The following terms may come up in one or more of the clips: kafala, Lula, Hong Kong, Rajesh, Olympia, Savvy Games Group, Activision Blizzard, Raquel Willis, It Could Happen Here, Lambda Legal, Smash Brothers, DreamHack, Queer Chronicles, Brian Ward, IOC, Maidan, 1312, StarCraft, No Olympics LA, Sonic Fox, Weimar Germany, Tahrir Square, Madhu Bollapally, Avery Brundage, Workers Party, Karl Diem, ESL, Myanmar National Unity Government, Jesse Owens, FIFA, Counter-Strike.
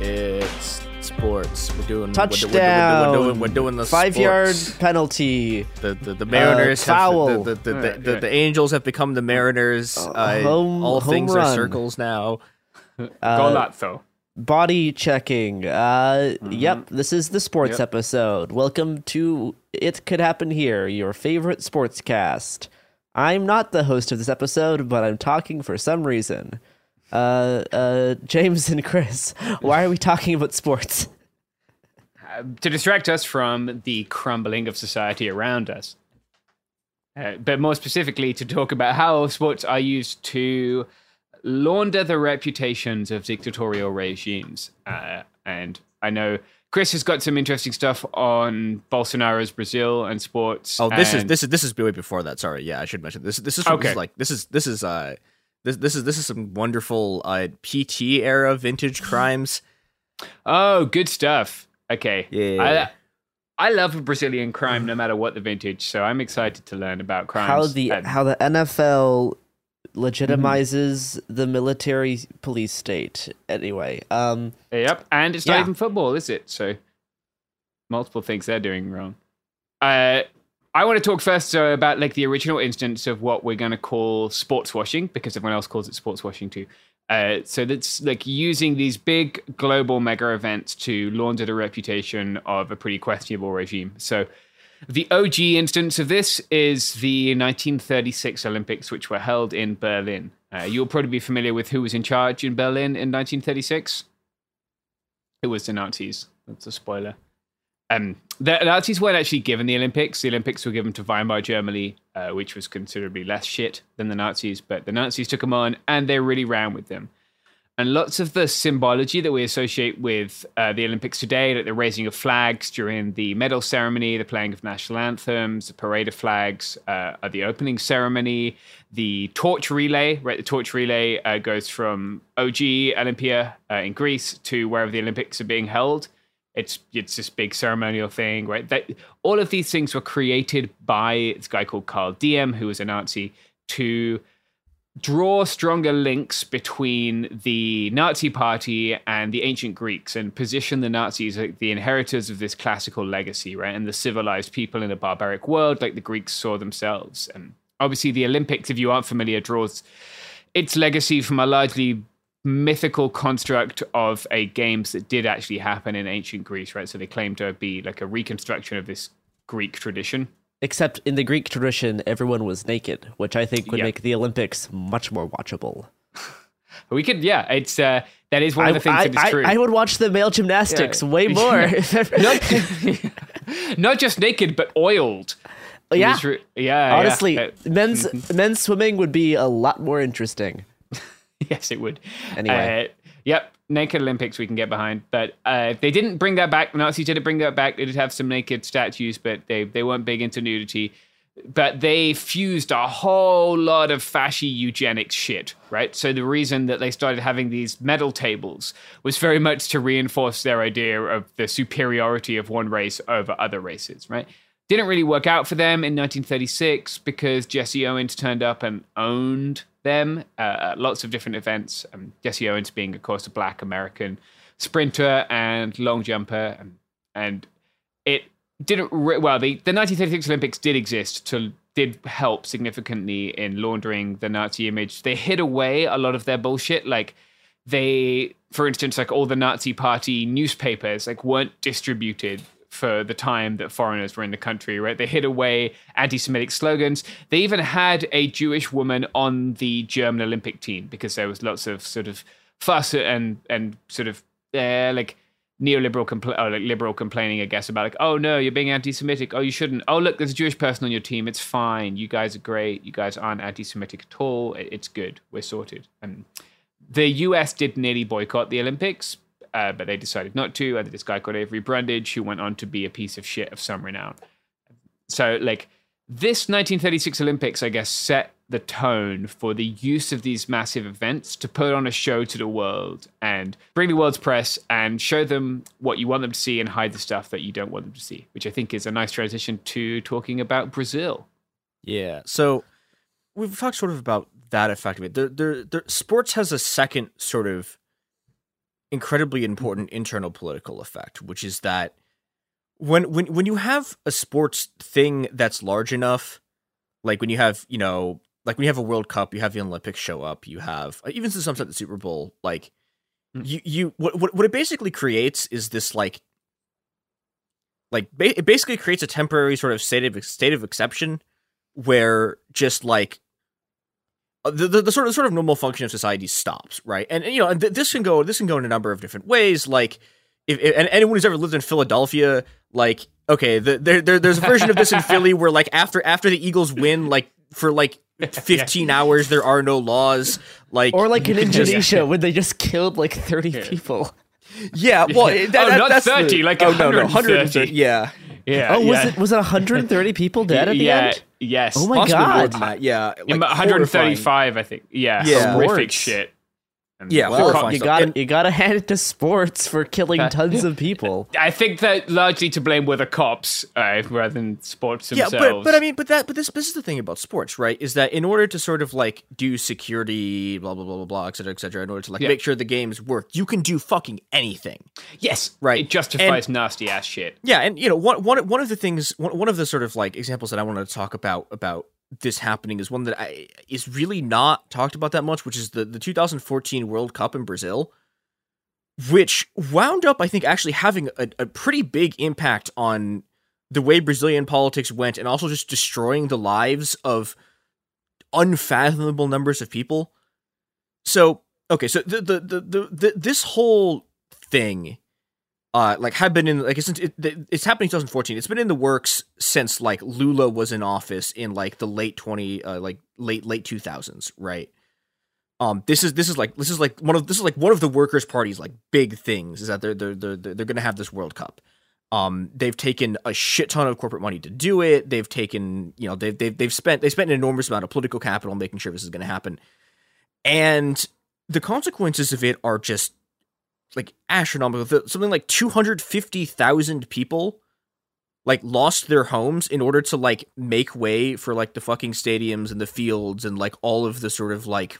It's sports. We're doing touchdown. We're doing the 5-yard penalty. The Mariners foul. The Angels have become the Mariners. All things are circles now. Go nuts, though. Body checking. Yep, this is the sports episode. Welcome to It Could Happen Here, your favorite sports cast. I'm not the host of this episode, but I'm talking for some reason. James and Chris, why are we talking about sports? To distract us from the crumbling of society around us. But more specifically, to talk about how sports are used to launder the reputations of dictatorial regimes. And I know Chris has got some interesting stuff on Bolsonaro's Brazil and sports. Oh, this is way before that. Sorry, yeah, I should mention this. This is some wonderful PT era vintage crimes. Oh, good stuff. Okay, yeah. I love a Brazilian crime, no matter what the vintage. So I'm excited to learn about crimes. How the NFL legitimizes the military police state. Anyway, and it's not even football, is it? So multiple things they're doing wrong. I want to talk first about like the original instance of what we're going to call sports washing, because everyone else calls it sports washing too. So that's like using these big global mega events to launder the reputation of a pretty questionable regime. So the OG instance of this is the 1936 Olympics, which were held in Berlin. You'll probably be familiar with who was in charge in Berlin in 1936. It was the Nazis. That's a spoiler. The Nazis weren't actually given the Olympics. The Olympics were given to Weimar Germany, which was considerably less shit than the Nazis. But the Nazis took them on, and they really ran with them. And lots of the symbology that we associate with the Olympics today, like the raising of flags during the medal ceremony, the playing of national anthems, the parade of flags at the opening ceremony, the torch relay, right? The torch relay goes from OG Olympia in Greece to wherever the Olympics are being held. It's this big ceremonial thing, right? All of these things were created by this guy called Karl Diem, who was a Nazi, to draw stronger links between the Nazi party and the ancient Greeks and position the Nazis as the inheritors of this classical legacy, right? And the civilized people in a barbaric world like the Greeks saw themselves. And obviously the Olympics, if you aren't familiar, draws its legacy from a largely mythical construct of a games that did actually happen in ancient Greece, right? So they claim to be like a reconstruction of this Greek tradition. Except in the Greek tradition, everyone was naked, which I think would make the Olympics much more watchable. We could, it's that is one of the things that is true. I would watch the male gymnastics way more. Not just naked, but oiled. Honestly, men's swimming would be a lot more interesting. Yes, it would. Anyway. Naked Olympics we can get behind, but they didn't bring that back. Nazis didn't bring that back. They did have some naked statues, but they weren't big into nudity. But they fused a whole lot of fasci eugenics shit, right? So the reason that they started having these medal tables was very much to reinforce their idea of the superiority of one race over other races, right? Didn't really work out for them in 1936 because Jesse Owens turned up and owned them at lots of different events. Jesse Owens being, of course, a black American sprinter and long jumper. And it didn't... the 1936 Olympics did exist, did help significantly in laundering the Nazi image. They hid away a lot of their bullshit. Like they, for instance, like all the Nazi party newspapers like weren't distributed for the time that foreigners were in the country, right? They hid away anti-Semitic slogans. They even had a Jewish woman on the German Olympic team because there was lots of sort of fuss and sort of like neoliberal liberal complaining, I guess, about like, oh no, you're being anti-Semitic. Oh, you shouldn't. Oh, look, there's a Jewish person on your team. It's fine. You guys are great. You guys aren't anti-Semitic at all. It's good. We're sorted. And the US did nearly boycott the Olympics, but they decided not to. And this guy called Avery Brundage, who went on to be a piece of shit of some renown. So, like, this 1936 Olympics, I guess, set the tone for the use of these massive events to put on a show to the world and bring the world's press and show them what you want them to see and hide the stuff that you don't want them to see, which I think is a nice transition to talking about Brazil. Yeah, so we've talked sort of about that effect of it. Sports has a second sort of incredibly important internal political effect, which is that when you have a sports thing that's large enough, like when you have, you know, like when you have a World Cup, you have the Olympics show up, you have even to some extent the Super Bowl, like what it basically creates is this it basically creates a temporary sort of state of exception where just like the sort of normal function of society stops, right? And you know, this can go in a number of different ways. Like, if anyone who's ever lived in Philadelphia, like, okay, there's a version of this in Philly where like after the Eagles win, like for like 15 hours, there are no laws, like or like in Indonesia when they just killed like 30 people. Yeah, well, that's 30, 130. Yeah. Was it 130 people dead at the end? Yes. Oh my God. Yeah. Like 135, I think. Yeah. Horrific shit. You gotta hand it to sports for killing tons of people. I think that largely to blame were the cops rather than sports themselves. Yeah, but this is the thing about sports, right? Is that in order to sort of like do security, blah blah blah blah blah, et cetera, in order to like make sure the games work, you can do fucking anything. Yes, right. It justifies nasty ass shit. Yeah, and you know one of the sort of like examples that I wanted to talk about this happening is one that is really not talked about that much, which is the 2014 World Cup in Brazil, which wound up, I think, actually having a pretty big impact on the way Brazilian politics went and also just destroying the lives of unfathomable numbers of people. So, okay, so this whole thing it's happening in 2014. It's been in the works since like Lula was in office in like the late 2000s, right? This is like one of the Workers Party's like big things is that they're going to have this World Cup. They've taken a shit ton of corporate money to do it. They've taken, you know, they spent an enormous amount of political capital making sure this is going to happen. And the consequences of it are just like astronomical. Something like 250,000 people like lost their homes in order to like make way for like the fucking stadiums and the fields and like all of the sort of like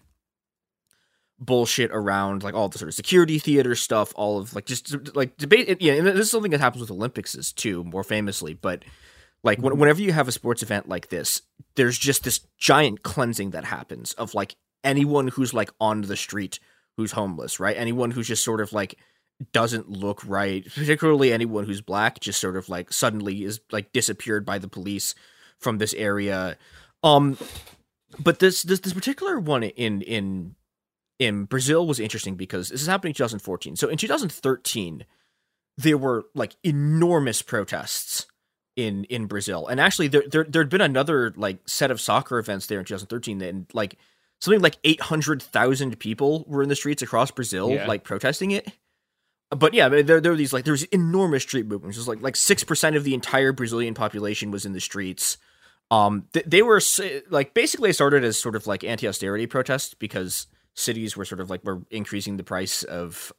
bullshit around like all the sort of security theater stuff, all of like just like debate. Yeah. And this is something that happens with Olympics is too, more famously, but like whenever you have a sports event like this, there's just this giant cleansing that happens of like anyone who's like on the street, who's homeless, right? Anyone who's just sort of like, doesn't look right, particularly anyone who's black, just sort of like suddenly is like disappeared by the police from this area. But this particular one in Brazil was interesting because this is happening in 2014. So in 2013, there were like enormous protests in Brazil. And actually there'd been another like set of soccer events there in 2013 and like something like 800,000 people were in the streets across Brazil, like protesting it. But yeah, there were these like there was enormous street movements. It was like 6% of the entire Brazilian population was in the streets. They were like basically started as sort of like anti-austerity protests because cities were sort of like were increasing the price of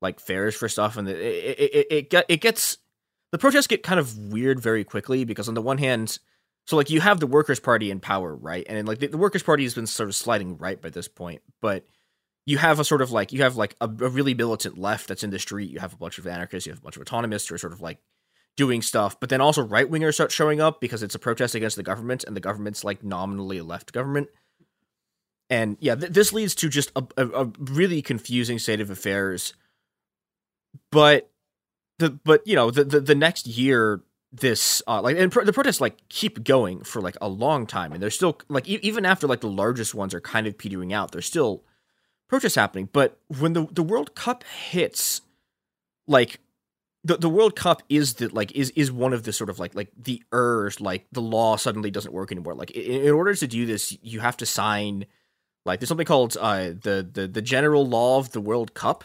like fares for stuff, and the protests get kind of weird very quickly because on the one hand, so like you have the Workers Party in power, right, and like the Workers Party has been sort of sliding right by this point, but you have a sort of like, you have like a really militant left that's in the street. You have a bunch of anarchists, you have a bunch of autonomists who are sort of like doing stuff, but then also right wingers start showing up because it's a protest against the government and the government's like nominally a left government. And yeah, this leads to just a really confusing state of affairs. But you know, the next year, this the protests like keep going for like a long time. And they're still like, even after like the largest ones are kind of petering out, they're still protests happening. But when the World Cup hits, like the World Cup is the like is one of the sort of like the urge, like the law suddenly doesn't work anymore. Like in order to do this, you have to sign like there's something called the General Law of the World Cup,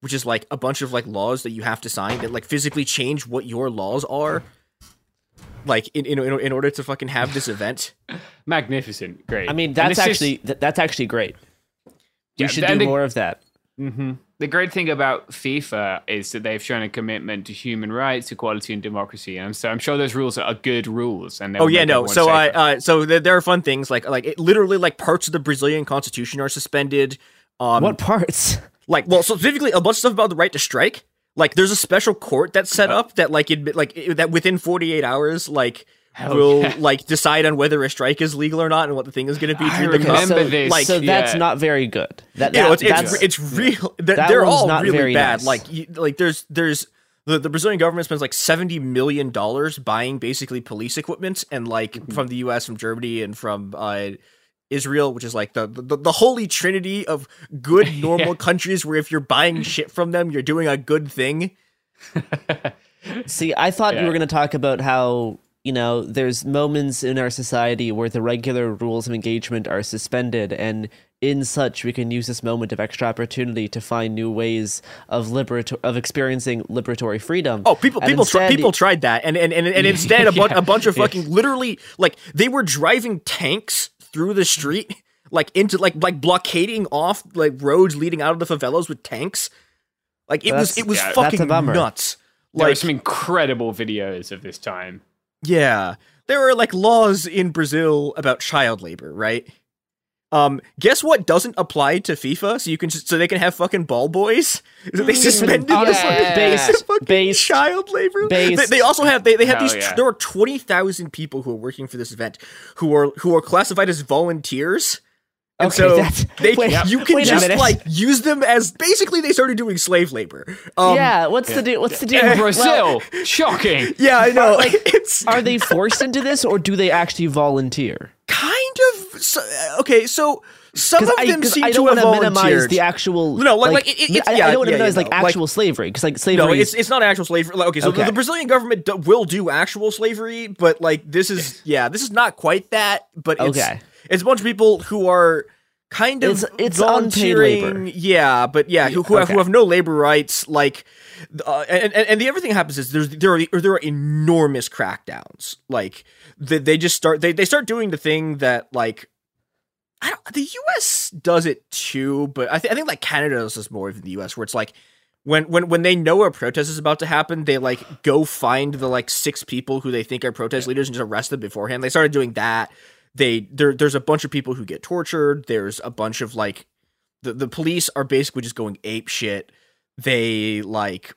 which is like a bunch of like laws that you have to sign that like physically change what your laws are, like in order to fucking have this event. Magnificent, great. I mean that's actually great. You should do more of that. Mm-hmm. The great thing about FIFA is that they've shown a commitment to human rights, equality, and democracy, and so I'm sure those rules are good rules. And so so there are fun things like it, literally like parts of the Brazilian constitution are suspended. What parts? Like, well, specifically a bunch of stuff about the right to strike. Like, there's a special court that's set up that that within 48 hours, like. Will decide on whether a strike is legal or not and what the thing is going to be. So that's not very good. It's real. They're all really bad. Nice. Like there's the Brazilian government spends like $70 million buying basically police equipment and like from the U.S., from Germany, and from Israel, which is like the holy trinity of good normal countries where if you're buying shit from them, you're doing a good thing. See, I thought we were going to talk about how. You know, there's moments in our society where the regular rules of engagement are suspended, and in such we can use this moment of extra opportunity to find new ways of experiencing liberatory freedom. Oh, people tried that, and instead a bunch of fucking literally like they were driving tanks through the street, like into like blockading off like roads leading out of the favelas with tanks. Like it was fucking nuts. Like, there were some incredible videos of this time. Yeah, there are like laws in Brazil about child labor, right? Guess what doesn't apply to FIFA? So you can just, so they can have fucking ball boys. They suspended fucking child labor. They also have they had these. There were 20,000 people who are working for this event who are classified as volunteers. And you can use them as basically they started doing slave labor. What's the deal in Brazil? Shocking. Yeah, I know. Are they forced into this or do they actually volunteer? Kind of. So some of them seem to have volunteered. I don't want to minimize the actual. I don't want to minimize actual slavery because slavery. No, it's not actual slavery. The Brazilian government will do actual slavery, but this is not quite that. But it's a bunch of people who are kind of it's volunteering, unpaid labor. Who have no labor rights. Like, and the other thing that happens is there are enormous crackdowns. Like they start doing the thing that like the U.S. does it too, but I think like Canada does this more than the U.S. where it's like When they know a protest is about to happen, they like go find the like six people who they think are protest leaders and just arrest them beforehand. They started doing that. There's a bunch of people who get tortured. There's a bunch of like the police are basically just going ape shit. They like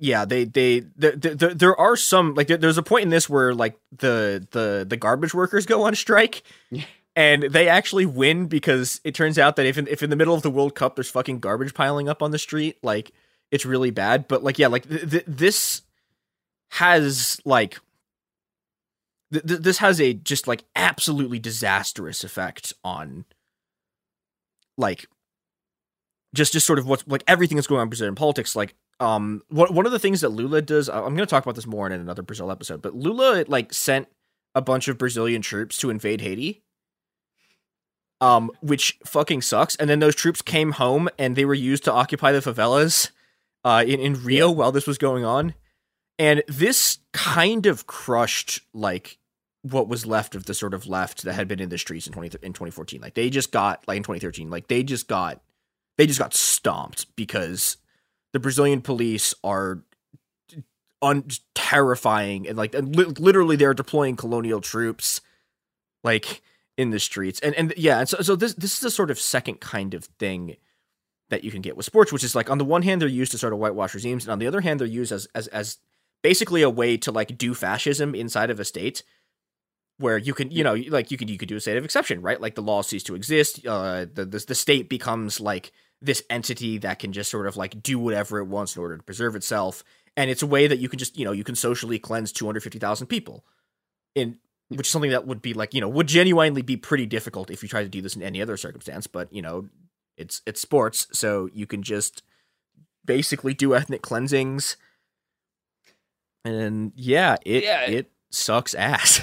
there are some like there's a point in this where like the garbage workers go on strike. Yeah. And they actually win because it turns out that if in the middle of the World Cup there's fucking garbage piling up on the street, like it's really bad. But like yeah, like this has like this has a just like absolutely disastrous effect on like just sort of what's like everything that's going on in Brazilian politics. Like one of the things that Lula does, I'm going to talk about this more in another Brazil episode, but Lula like sent a bunch of Brazilian troops to invade Haiti. Which fucking sucks. And then those troops came home and they were used to occupy the favelas in Rio while this was going on. And this kind of crushed like what was left of the sort of left that had been in the streets in 2014. Like they just got like in 2013, like they just got stomped because the Brazilian police are terrifying. And like literally they're deploying colonial troops. Like in the streets and so this is a sort of second kind of thing that you can get with sports, which is like on the one hand they're used to sort of whitewash regimes, and on the other hand they're used as basically a way to like do fascism inside of a state where you can you could do a state of exception, right? Like the law ceases to exist, the state becomes like this entity that can just sort of like do whatever it wants in order to preserve itself, and it's a way that you can just you can socially cleanse 250,000 people in. Which is something that would be like, would genuinely be pretty difficult if you tried to do this in any other circumstance. But, it's sports, so you can just basically do ethnic cleansings. And it sucks ass.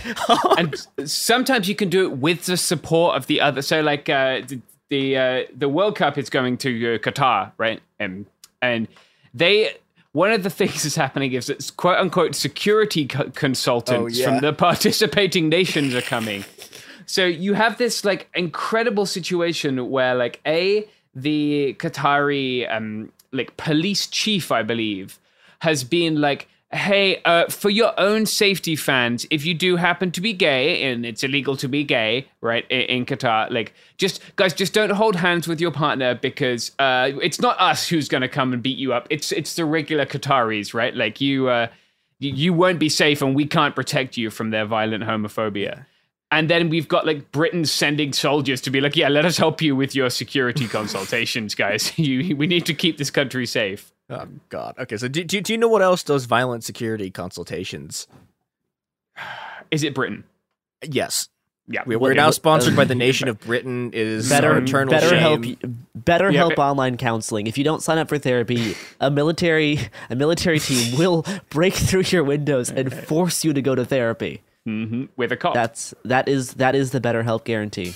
And sometimes you can do it with the support of the other. So like the World Cup is going to Qatar, right? And they... One of the things that's happening is that quote unquote security consultants from the participating nations are coming. So you have this like incredible situation where like the Qatari like police chief, I believe, has been like, hey, for your own safety fans, if you do happen to be gay, and it's illegal to be gay, right, in Qatar, like, guys, don't hold hands with your partner because it's not us who's going to come and beat you up. It's the regular Qataris, right? Like, you won't be safe and we can't protect you from their violent homophobia. And then we've got, like, Britain sending soldiers to be like, yeah, let us help you with your security consultations, guys. We need to keep this country safe. Oh, God. Okay, so do you know what else does violent security consultations? Is it Britain? Yes. Yeah. We're now sponsored by the nation of Britain. It is our eternal shame. BetterHelp online counseling. If you don't sign up for therapy, a military team will break through your windows and force you to go to therapy. Mm-hmm. With a cop. That is the BetterHelp guarantee.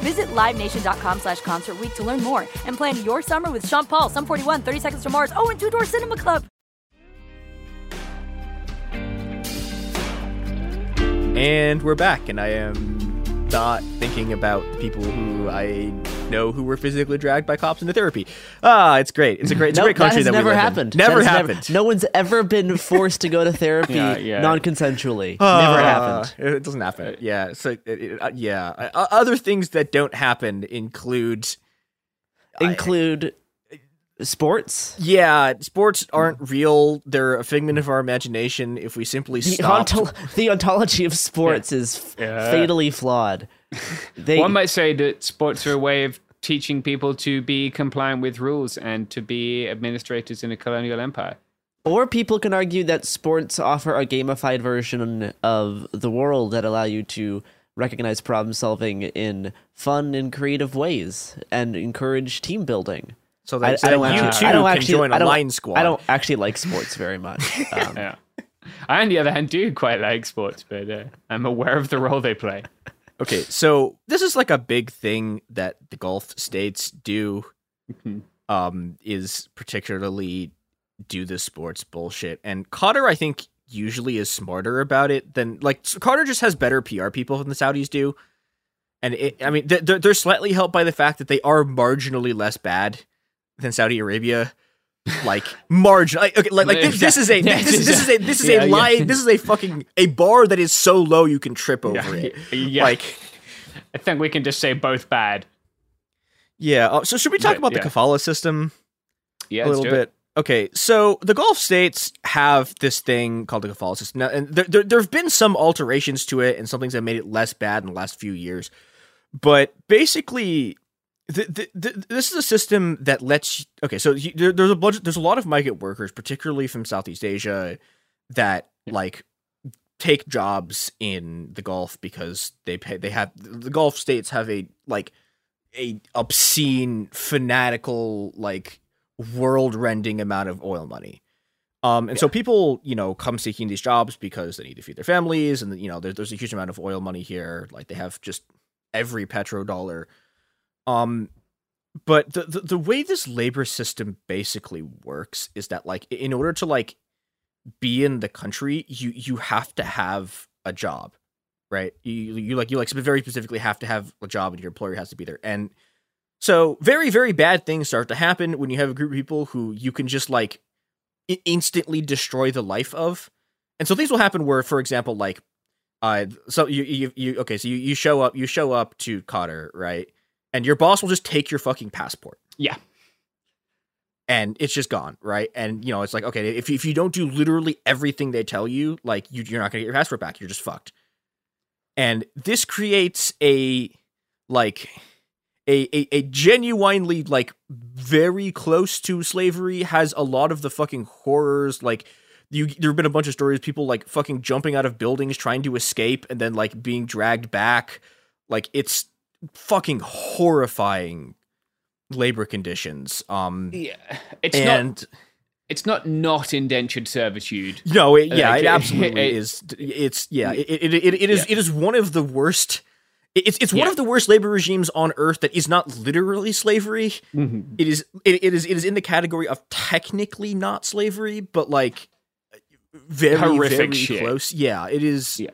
Visit LiveNation.com/Concert Week to learn more and plan your summer with Sean Paul, Sum 41, 30 Seconds to Mars, and Two Door Cinema Club. And we're back, and I am not thinking about people who I know who were physically dragged by cops into therapy. It's great. It's a great country that we live in. Never happened. No one's ever been forced to go to therapy non-consensually. Never happened. It doesn't happen. Yeah. So, other things that don't happen include sports? Yeah, sports aren't real. They're a figment of our imagination. If we simply stop... The ontology of sports is fatally flawed. One might say that sports are a way of teaching people to be compliant with rules and to be administrators in a colonial empire. Or people can argue that sports offer a gamified version of the world that allow you to recognize problem solving in fun and creative ways and encourage team building. So that's I don't actually line squad. I don't actually like sports very much. I, on the other hand, do quite like sports, but I'm aware of the role they play. Okay, so this is like a big thing that the Gulf states do, is particularly do the sports bullshit. And Qatar, I think, usually is smarter about it than... Qatar just has better PR people than the Saudis do. And they're slightly helped by the fact that they are marginally less bad than Saudi Arabia, this is a fucking a bar that is so low you can trip over it. Yeah. I think we can just say both bad. Yeah. So should we talk about the kafala system? Yeah, a little bit. Okay. So the Gulf states have this thing called the kafala system, now, and there have been some alterations to it, and some things have made it less bad in the last few years. But basically, this is a system that lets – okay, so there's a lot of migrant workers, particularly from Southeast Asia, that take jobs in the Gulf because the Gulf states have a obscene, fanatical, world-rending amount of oil money. So people, come seeking these jobs because they need to feed their families, and, there's a huge amount of oil money here. They have just every petrodollar – but the way this labor system basically works is that in order to be in the country, you have to have a job, right? You very specifically have to have a job, and your employer has to be there. And so very, very bad things start to happen when you have a group of people who you can just instantly destroy the life of. And so things will happen where, for example, so you show up to Qatar, right? And your boss will just take your fucking passport. Yeah. And it's just gone, right? And, it's okay, if you don't do literally everything they tell you, you're not going to get your passport back. You're just fucked. And this creates a genuinely, very close to slavery, has a lot of the fucking horrors, there have been a bunch of stories of people, fucking jumping out of buildings, trying to escape, and then, being dragged back. It's fucking horrifying labor conditions. Yeah, it's not. it's not indentured servitude. No, it absolutely is. It is one of the worst. It's one of the worst labor regimes on earth that is not literally slavery. Mm-hmm. It is in the category of technically not slavery, but like very horrific, very shit. Close. Yeah, it is. Yeah.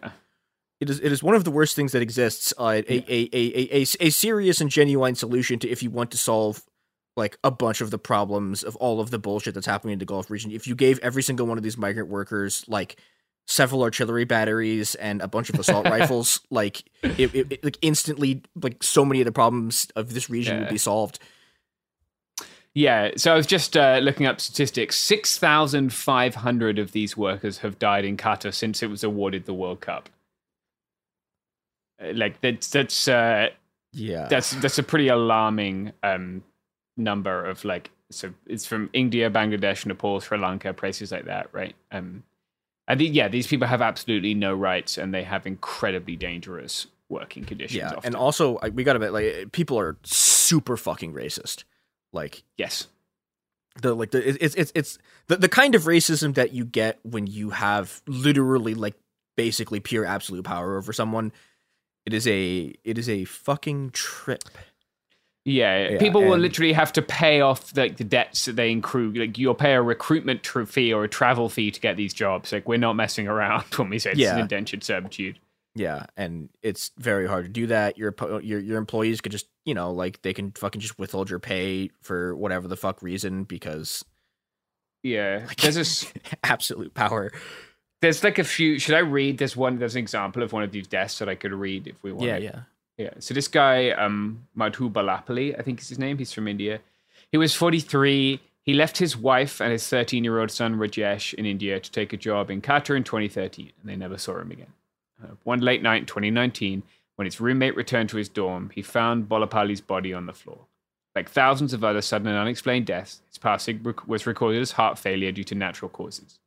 It is one of the worst things that exists. A serious and genuine solution to if you want to solve like a bunch of the problems of all of the bullshit that's happening in the Gulf region. If you gave every single one of these migrant workers like several artillery batteries and a bunch of assault rifles, like it like instantly like so many of the problems of this region would be solved. Yeah, so I was just looking up statistics. 6,500 of these workers have died in Qatar since it was awarded the World Cup. Like that's a pretty alarming number of like, so it's from India, Bangladesh, Nepal, Sri Lanka, places like that, right? These people have absolutely no rights, and they have incredibly dangerous working conditions. Yeah, often. And also we got to admit, like, people are super fucking racist. Like, yes, it's the kind of racism that you get when you have literally like basically pure absolute power over someone. It is a fucking trip. Yeah, people will literally have to pay off like the debts that they accrue. Like you'll pay a recruitment fee or a travel fee to get these jobs. Like we're not messing around when we say it's an indentured servitude. Yeah, and it's very hard to do that. Your employees could just, you know, like they can fucking just withhold your pay for whatever the fuck reason because like, there's this absolute power. There's like a few. Should I read? There's an example of one of these deaths that I could read if we want. Yeah. So this guy, Madhu Bollapally, I think is his name. He's from India. He was 43. He left his wife and his 13-year-old son Rajesh in India to take a job in Qatar in 2013, and they never saw him again. One late night in 2019, when his roommate returned to his dorm, he found Bollapally's body on the floor. Like thousands of other sudden and unexplained deaths, his passing was recorded as heart failure due to natural causes.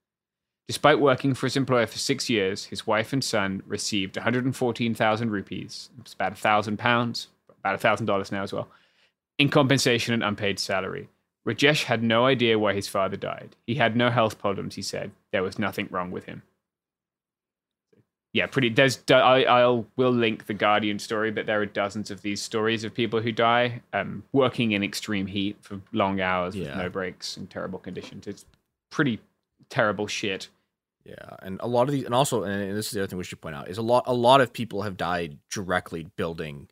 Despite working for his employer for 6 years, his wife and son received 114,000 rupees, it's about £1,000, about $1,000 now as well, in compensation and unpaid salary. Rajesh had no idea why his father died. He had no health problems, he said. There was nothing wrong with him. Yeah, pretty. We'll link the Guardian story, but there are dozens of these stories of people who die working in extreme heat for long hours with no breaks and terrible conditions. It's pretty terrible shit. Yeah, and a lot of these, and also, and this is the other thing we should point out, is a lot of people have died directly building.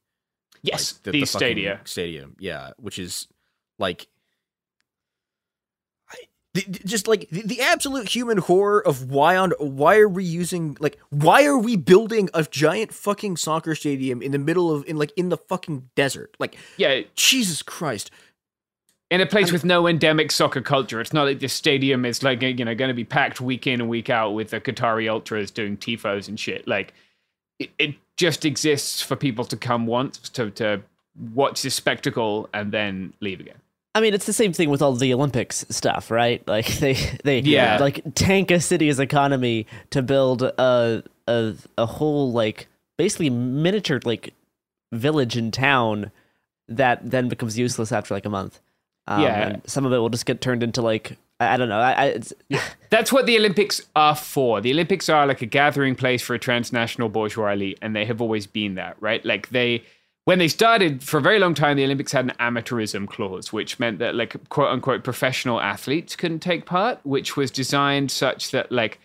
Yes, like, the stadia. Stadium, yeah, which is like, the absolute human horror of why are we building a giant fucking soccer stadium in the middle of in the fucking desert? Like, yeah, Jesus Christ. In a place with no endemic soccer culture, it's not like this stadium is like, you know, going to be packed week in and week out with the Qatari ultras doing tifos and shit. Like, it just exists for people to come once to watch this spectacle and then leave again. I mean, it's the same thing with all the Olympics stuff, right? Like they like tank a city's economy to build a whole like basically miniature like village and town that then becomes useless after like a month. And some of it will just get turned into like, I don't know. That's what the Olympics are for. The Olympics are like a gathering place for a transnational bourgeois elite, and they have always been that, right? Like when they started, for a very long time, the Olympics had an amateurism clause, which meant that like quote unquote professional athletes couldn't take part, which was designed such that like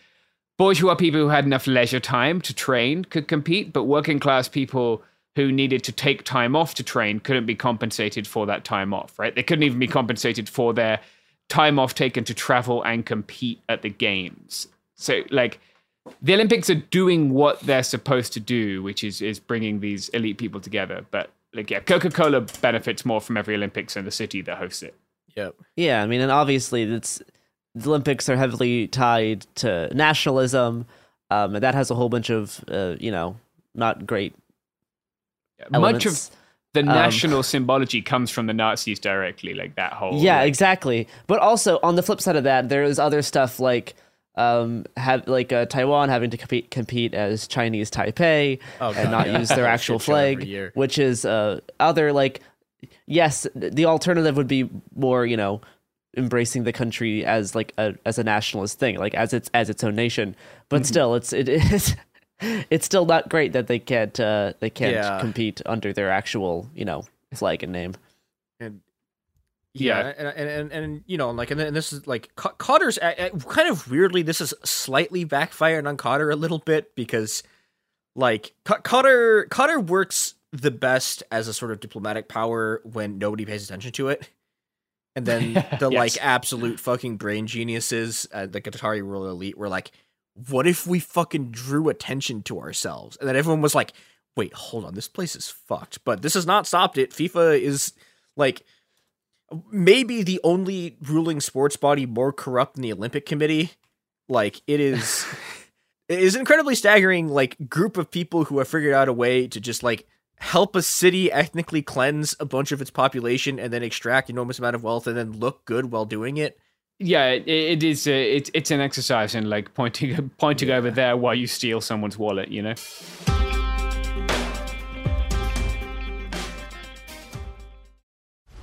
bourgeois people who had enough leisure time to train could compete, but working class people who needed to take time off to train couldn't be compensated for that time off, right? They couldn't even be compensated for their time off taken to travel and compete at the games. So like the Olympics are doing what they're supposed to do, which is bringing these elite people together. But like, yeah, Coca-Cola benefits more from every Olympics than the city that hosts it. Yep. Yeah. I mean, and obviously the Olympics are heavily tied to nationalism. And that has a whole bunch of, you know, not great elements. Much of the national symbology comes from the Nazis directly, like that whole... Yeah, like, exactly. But also, on the flip side of that, there is other stuff like Taiwan having to compete as Chinese Taipei use their actual flag, which is other, like... Yes, the alternative would be more, you know, embracing the country as like as a nationalist thing, like as its own nation. But still, it's still not great that they can't compete under their actual flag and name. And this is like Cotter's kind of weirdly, this is slightly backfired on Cotter a little bit, because like Cotter works the best as a sort of diplomatic power when nobody pays attention to it. And then the like absolute fucking brain geniuses, the Qatari rural elite, were like, what if we fucking drew attention to ourselves? And then everyone was like, wait, hold on, this place is fucked. But this has not stopped it. FIFA is like maybe the only ruling sports body more corrupt than the Olympic Committee. Like it is an incredibly staggering like group of people who have figured out a way to just like help a city ethnically cleanse a bunch of its population and then extract enormous amount of wealth and then look good while doing it. Yeah, it is. It's an exercise in like pointing over there while you steal someone's wallet, you know.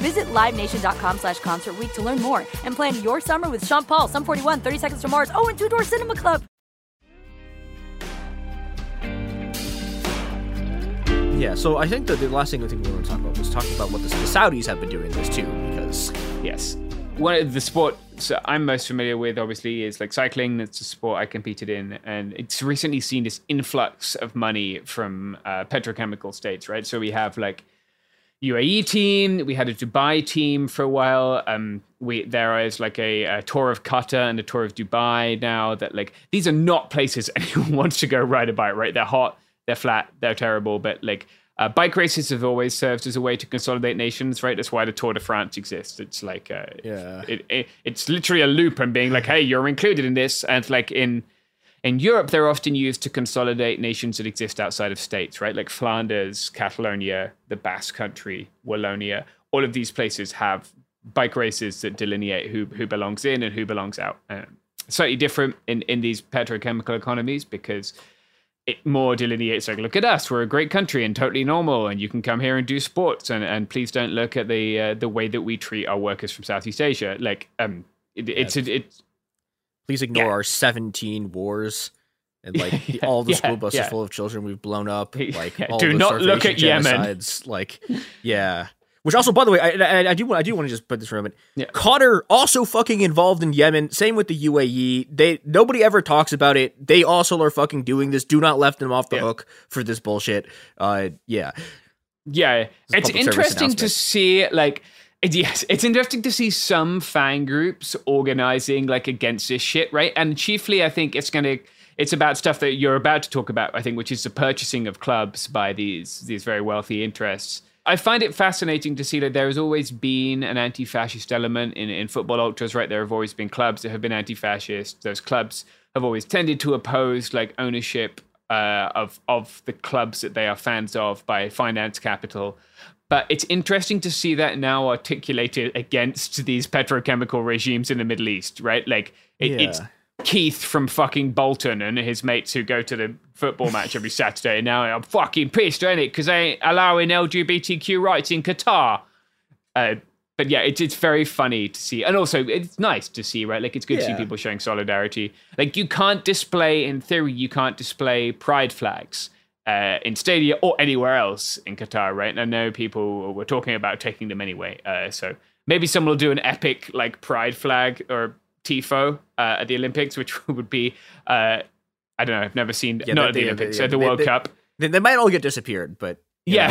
Visit LiveNation.com/Concert Week to learn more and plan your summer with Sean Paul, Sum 41, 30 Seconds to Mars, and Two Door Cinema Club. Yeah, so I think that the last thing we were going to talk about was talking about what the Saudis have been doing this too, because... Yes. One of the sport I'm most familiar with, obviously, is like cycling. It's a sport I competed in, and it's recently seen this influx of money from petrochemical states, right? So we have like UAE team, we had a Dubai team for a while. There is like a tour of Qatar and a tour of Dubai now. That like these are not places anyone wants to go ride a bike, right? They're hot, they're flat, they're terrible. But like bike races have always served as a way to consolidate nations, right? That's why the Tour de France exists. It's like it's literally a loop and being like, hey, you're included in this, and like in Europe, they're often used to consolidate nations that exist outside of states, right? Like Flanders, Catalonia, the Basque Country, Wallonia, all of these places have bike races that delineate who belongs in and who belongs out. Slightly different in these petrochemical economies, because it more delineates, like, look at us, we're a great country and totally normal, and you can come here and do sports, and please don't look at the way that we treat our workers from Southeast Asia. Like, it's please ignore our 17 wars and like all the school buses full of children we've blown up. Like, all do not look at Yemen. Like, yeah. Which also, by the way, I do want to just put this for a moment. Yeah. Qatar also fucking involved in Yemen. Same with the UAE. Nobody ever talks about it. They also are fucking doing this. Do not let them off the hook for this bullshit. It's interesting to see, like, it's interesting to see some fan groups organizing, like, against this shit, right? And chiefly, I think it's about stuff that you're about to talk about, I think, which is the purchasing of clubs by these very wealthy interests. I find it fascinating to see that there has always been an anti-fascist element in football ultras, right? There have always been clubs that have been anti-fascist. Those clubs have always tended to oppose, like, ownership of the clubs that they are fans of by finance capital. But it's interesting to see that now articulated against these petrochemical regimes in the Middle East, right? Like, it's Keith from fucking Bolton and his mates who go to the football match every Saturday, and now I'm fucking pissed, ain't it? Because they ain't allowing LGBTQ rights in Qatar. But yeah, it's very funny to see. And also, it's nice to see, right? Like, it's good to see people showing solidarity. Like, you can't display pride flags in stadia or anywhere else in Qatar, right? And I know people were talking about taking them anyway. So maybe someone will do an epic, like, pride flag or Tifo at the Olympics, which would be I don't know, I've never seen not at the Olympics, at the World Cup. They might all get disappeared, but you know,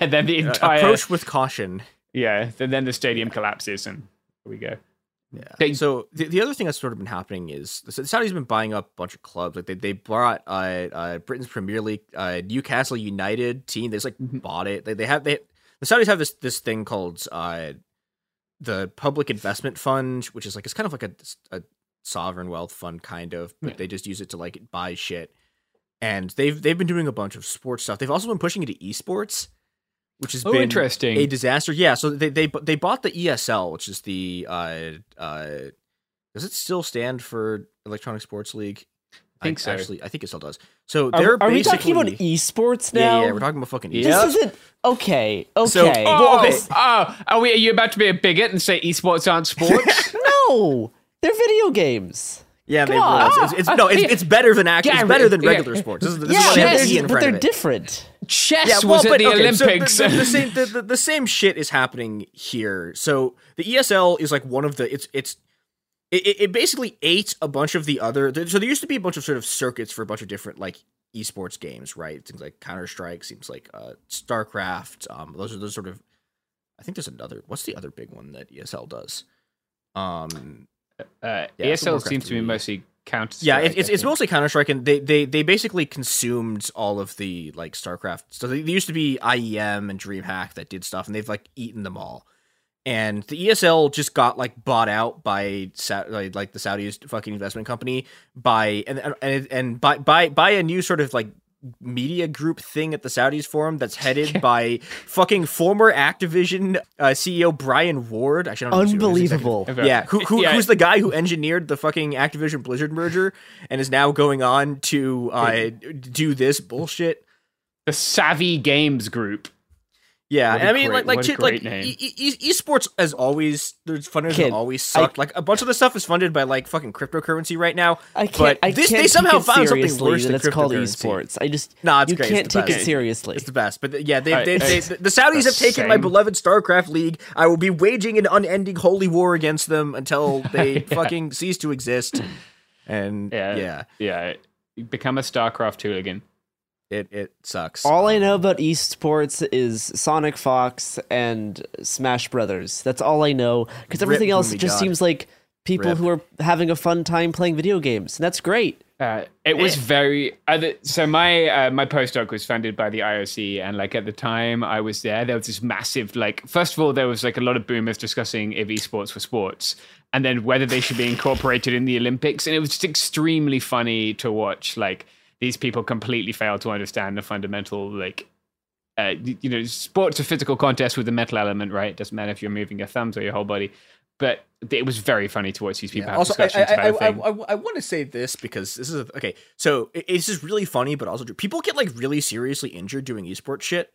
then the entire approach with caution. Yeah, then the stadium collapses and there we go. Yeah. So the other thing that's sort of been happening is the Saudis have been buying up a bunch of clubs. Like they bought Britain's Premier League, Newcastle United team. They just bought it. The Saudis have this thing called the Public Investment Fund, which is like, it's kind of like a sovereign wealth fund kind of, but they just use it to, like, buy shit. And they've been doing a bunch of sports stuff. They've also been pushing into esports, which has been interesting. A disaster. Yeah. So they bought the ESL, which is the, does it still stand for Electronic Sports League? I think so. Actually, I think it still does. So are we talking about esports now? Yeah, we're talking about fucking esports. This isn't okay. So, are you about to be a bigot and say esports aren't sports? No, they're video games. Yeah, they it's better than actual. It's better than regular sports. But they're different. Chess was at the Olympics. So the same shit is happening here. So the ESL is like one of the It basically ate a bunch of the other. So there used to be a bunch of sort of circuits for a bunch of different, like, esports games, right? Things like Counter-Strike, seems like StarCraft. Those are the sort of. I think there's another. What's the other big one that ESL does? ESL seems to be mostly Counter-Strike. Yeah, it's mostly Counter-Strike, and they basically consumed all of the, like, StarCraft. So there used to be IEM and DreamHack that did stuff, and they've, like, eaten them all. And the ESL just got, like, bought out by the Saudis fucking investment company by a new sort of, like, media group thing at the Saudis forum that's headed by fucking former Activision CEO Brian Ward. Actually, I don't know. Unbelievable. Who's the guy who engineered the fucking Activision Blizzard merger and is now going on to do this bullshit? The Savvy Games Group. Yeah, I mean, esports as always. There's funders that always sucked. Like a bunch of the stuff is funded by, like, fucking cryptocurrency right now. They somehow found something worse than it's called esports. It's great. Can't take it seriously. It's the best. But yeah, the Saudis have taken my beloved StarCraft League. I will be waging an unending holy war against them until they fucking cease to exist. And become a StarCraft hooligan. It sucks. All I know about esports is Sonic Fox and Smash Brothers. That's all I know, because everything else just seems like people who are having a fun time playing video games, and that's great. So my postdoc was funded by the IOC, and, like, at the time I was there was this massive, like, first of all, there was, like, a lot of boomers discussing if esports were sports, and then whether they should be incorporated in the Olympics, and it was just extremely funny to watch, like, these people completely fail to understand the fundamental, like, sport's a physical contest with a mental element, right? It doesn't matter if you're moving your thumbs or your whole body. But it was very funny to watch these people have discussions about things. I want to say this because this is okay. So this is really funny, but also people get like really seriously injured doing esports shit.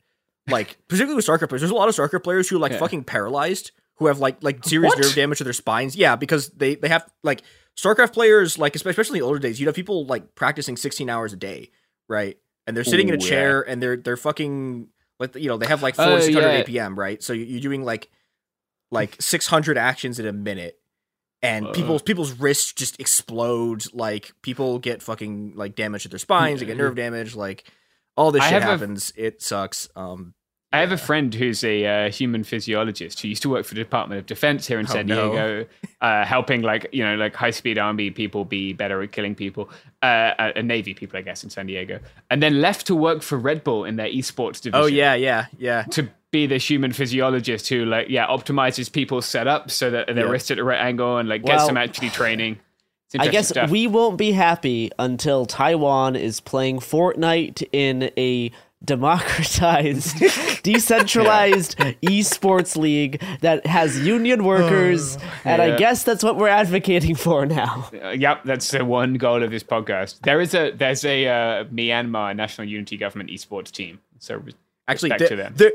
Like particularly with StarCraft players, there's a lot of StarCraft players who are fucking paralyzed, who have like serious nerve damage to their spines. Yeah, because they have like StarCraft players, like especially in the older days, you'd have people like practicing 16 hours a day, right? And they're sitting in a chair and they're fucking like they have like 400 APM, right? So you're doing like 600 actions in a minute, and people's wrists just explode. Like people get fucking like damage to their spines, they get nerve damage, like all this shit happens. It sucks. I have a friend who's a human physiologist who used to work for the Department of Defense here in San Diego, helping like high speed army people be better at killing people, Navy people, I guess, in San Diego, and then left to work for Red Bull in their esports division. Oh yeah. To be this human physiologist who optimizes people's setup so that their wrists at the right angle and gets them actually training. I guess stuff. We won't be happy until Taiwan is playing Fortnite in a democratized, decentralized esports league that has union workers, and I guess that's what we're advocating for now. That's the one goal of this podcast. There's a Myanmar National Unity Government esports team. So actually,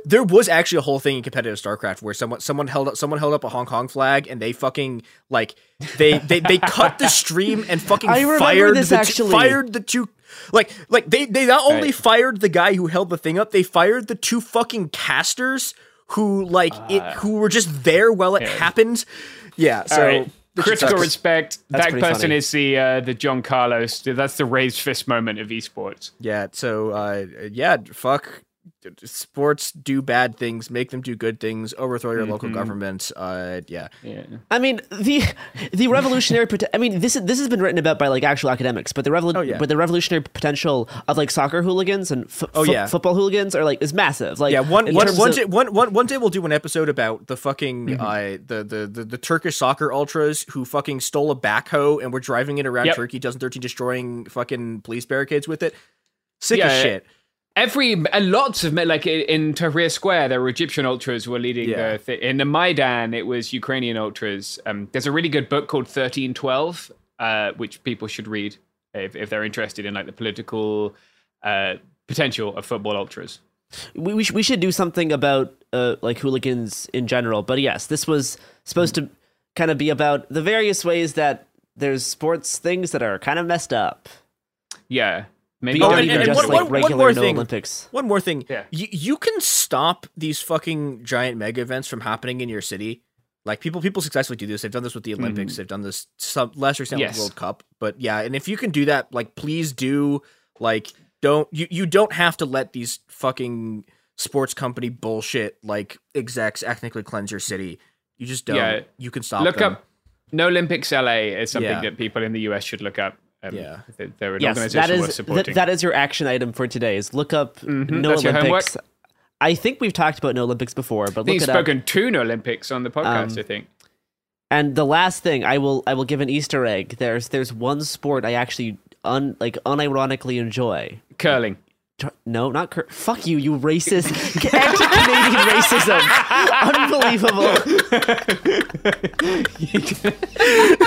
there was actually a whole thing in competitive StarCraft where someone held up a Hong Kong flag and they fucking they cut the stream and fucking fired the two. They not only fired the guy who held the thing up, they fired the two fucking casters who were just there while it happened. Yeah, so right. Critical respect. That's that person funny. Is the John Carlos. That's the raised fist moment of esports. Yeah. So fuck. Sports do bad things, make them do good things, overthrow your local governments. I mean the revolutionary this has been written about by actual academics, but the revolutionary potential of soccer hooligans and football hooligans are is massive. One day we'll do an episode about the fucking the Turkish soccer ultras who fucking stole a backhoe and were driving it around Turkey 2013, destroying fucking police barricades with it. Sick as shit. Lots of in Tahrir Square, there were Egyptian ultras who were leading. In the Maidan, it was Ukrainian ultras. There's a really good book called 1312, which people should read if they're interested in the political potential of football ultras. We should do something about hooligans in general. But yes, this was supposed to kind of be about the various ways that there's sports things that are kind of messed up. Yeah. Maybe Olympics. One more thing. Yeah. You can stop these fucking giant mega events from happening in your city. People successfully do this. They've done this with the Olympics. They've done this to lesser extent with the World Cup. But and if you can do that, please do. Don't you don't have to let these fucking sports company bullshit execs ethnically cleanse your city. You just don't. Yeah. You can stop. Look up No Olympics LA is something that people in the US should look up. They're an organization worth supporting. That is your action item for today, is look up No Olympics. I think we've talked about No Olympics before, but look it up. We've spoken to No Olympics on the podcast, I think. And the last thing, I will give an Easter egg. There's one sport I actually unironically enjoy. Curling. No, not curling. Fuck you, you racist. Anti-Canadian racism. Unbelievable.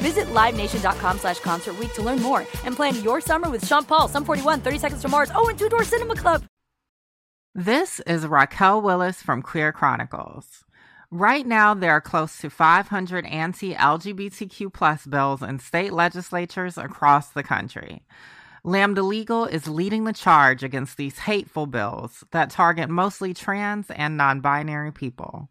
Visit LiveNation.com/Concert Week to learn more and plan your summer with Sean Paul, Sum 41, 30 Seconds to Mars, and Two Door Cinema Club. This is Raquel Willis from Queer Chronicles. Right now, there are close to 500 anti-LGBTQ+ bills in state legislatures across the country. Lambda Legal is leading the charge against these hateful bills that target mostly trans and non-binary people.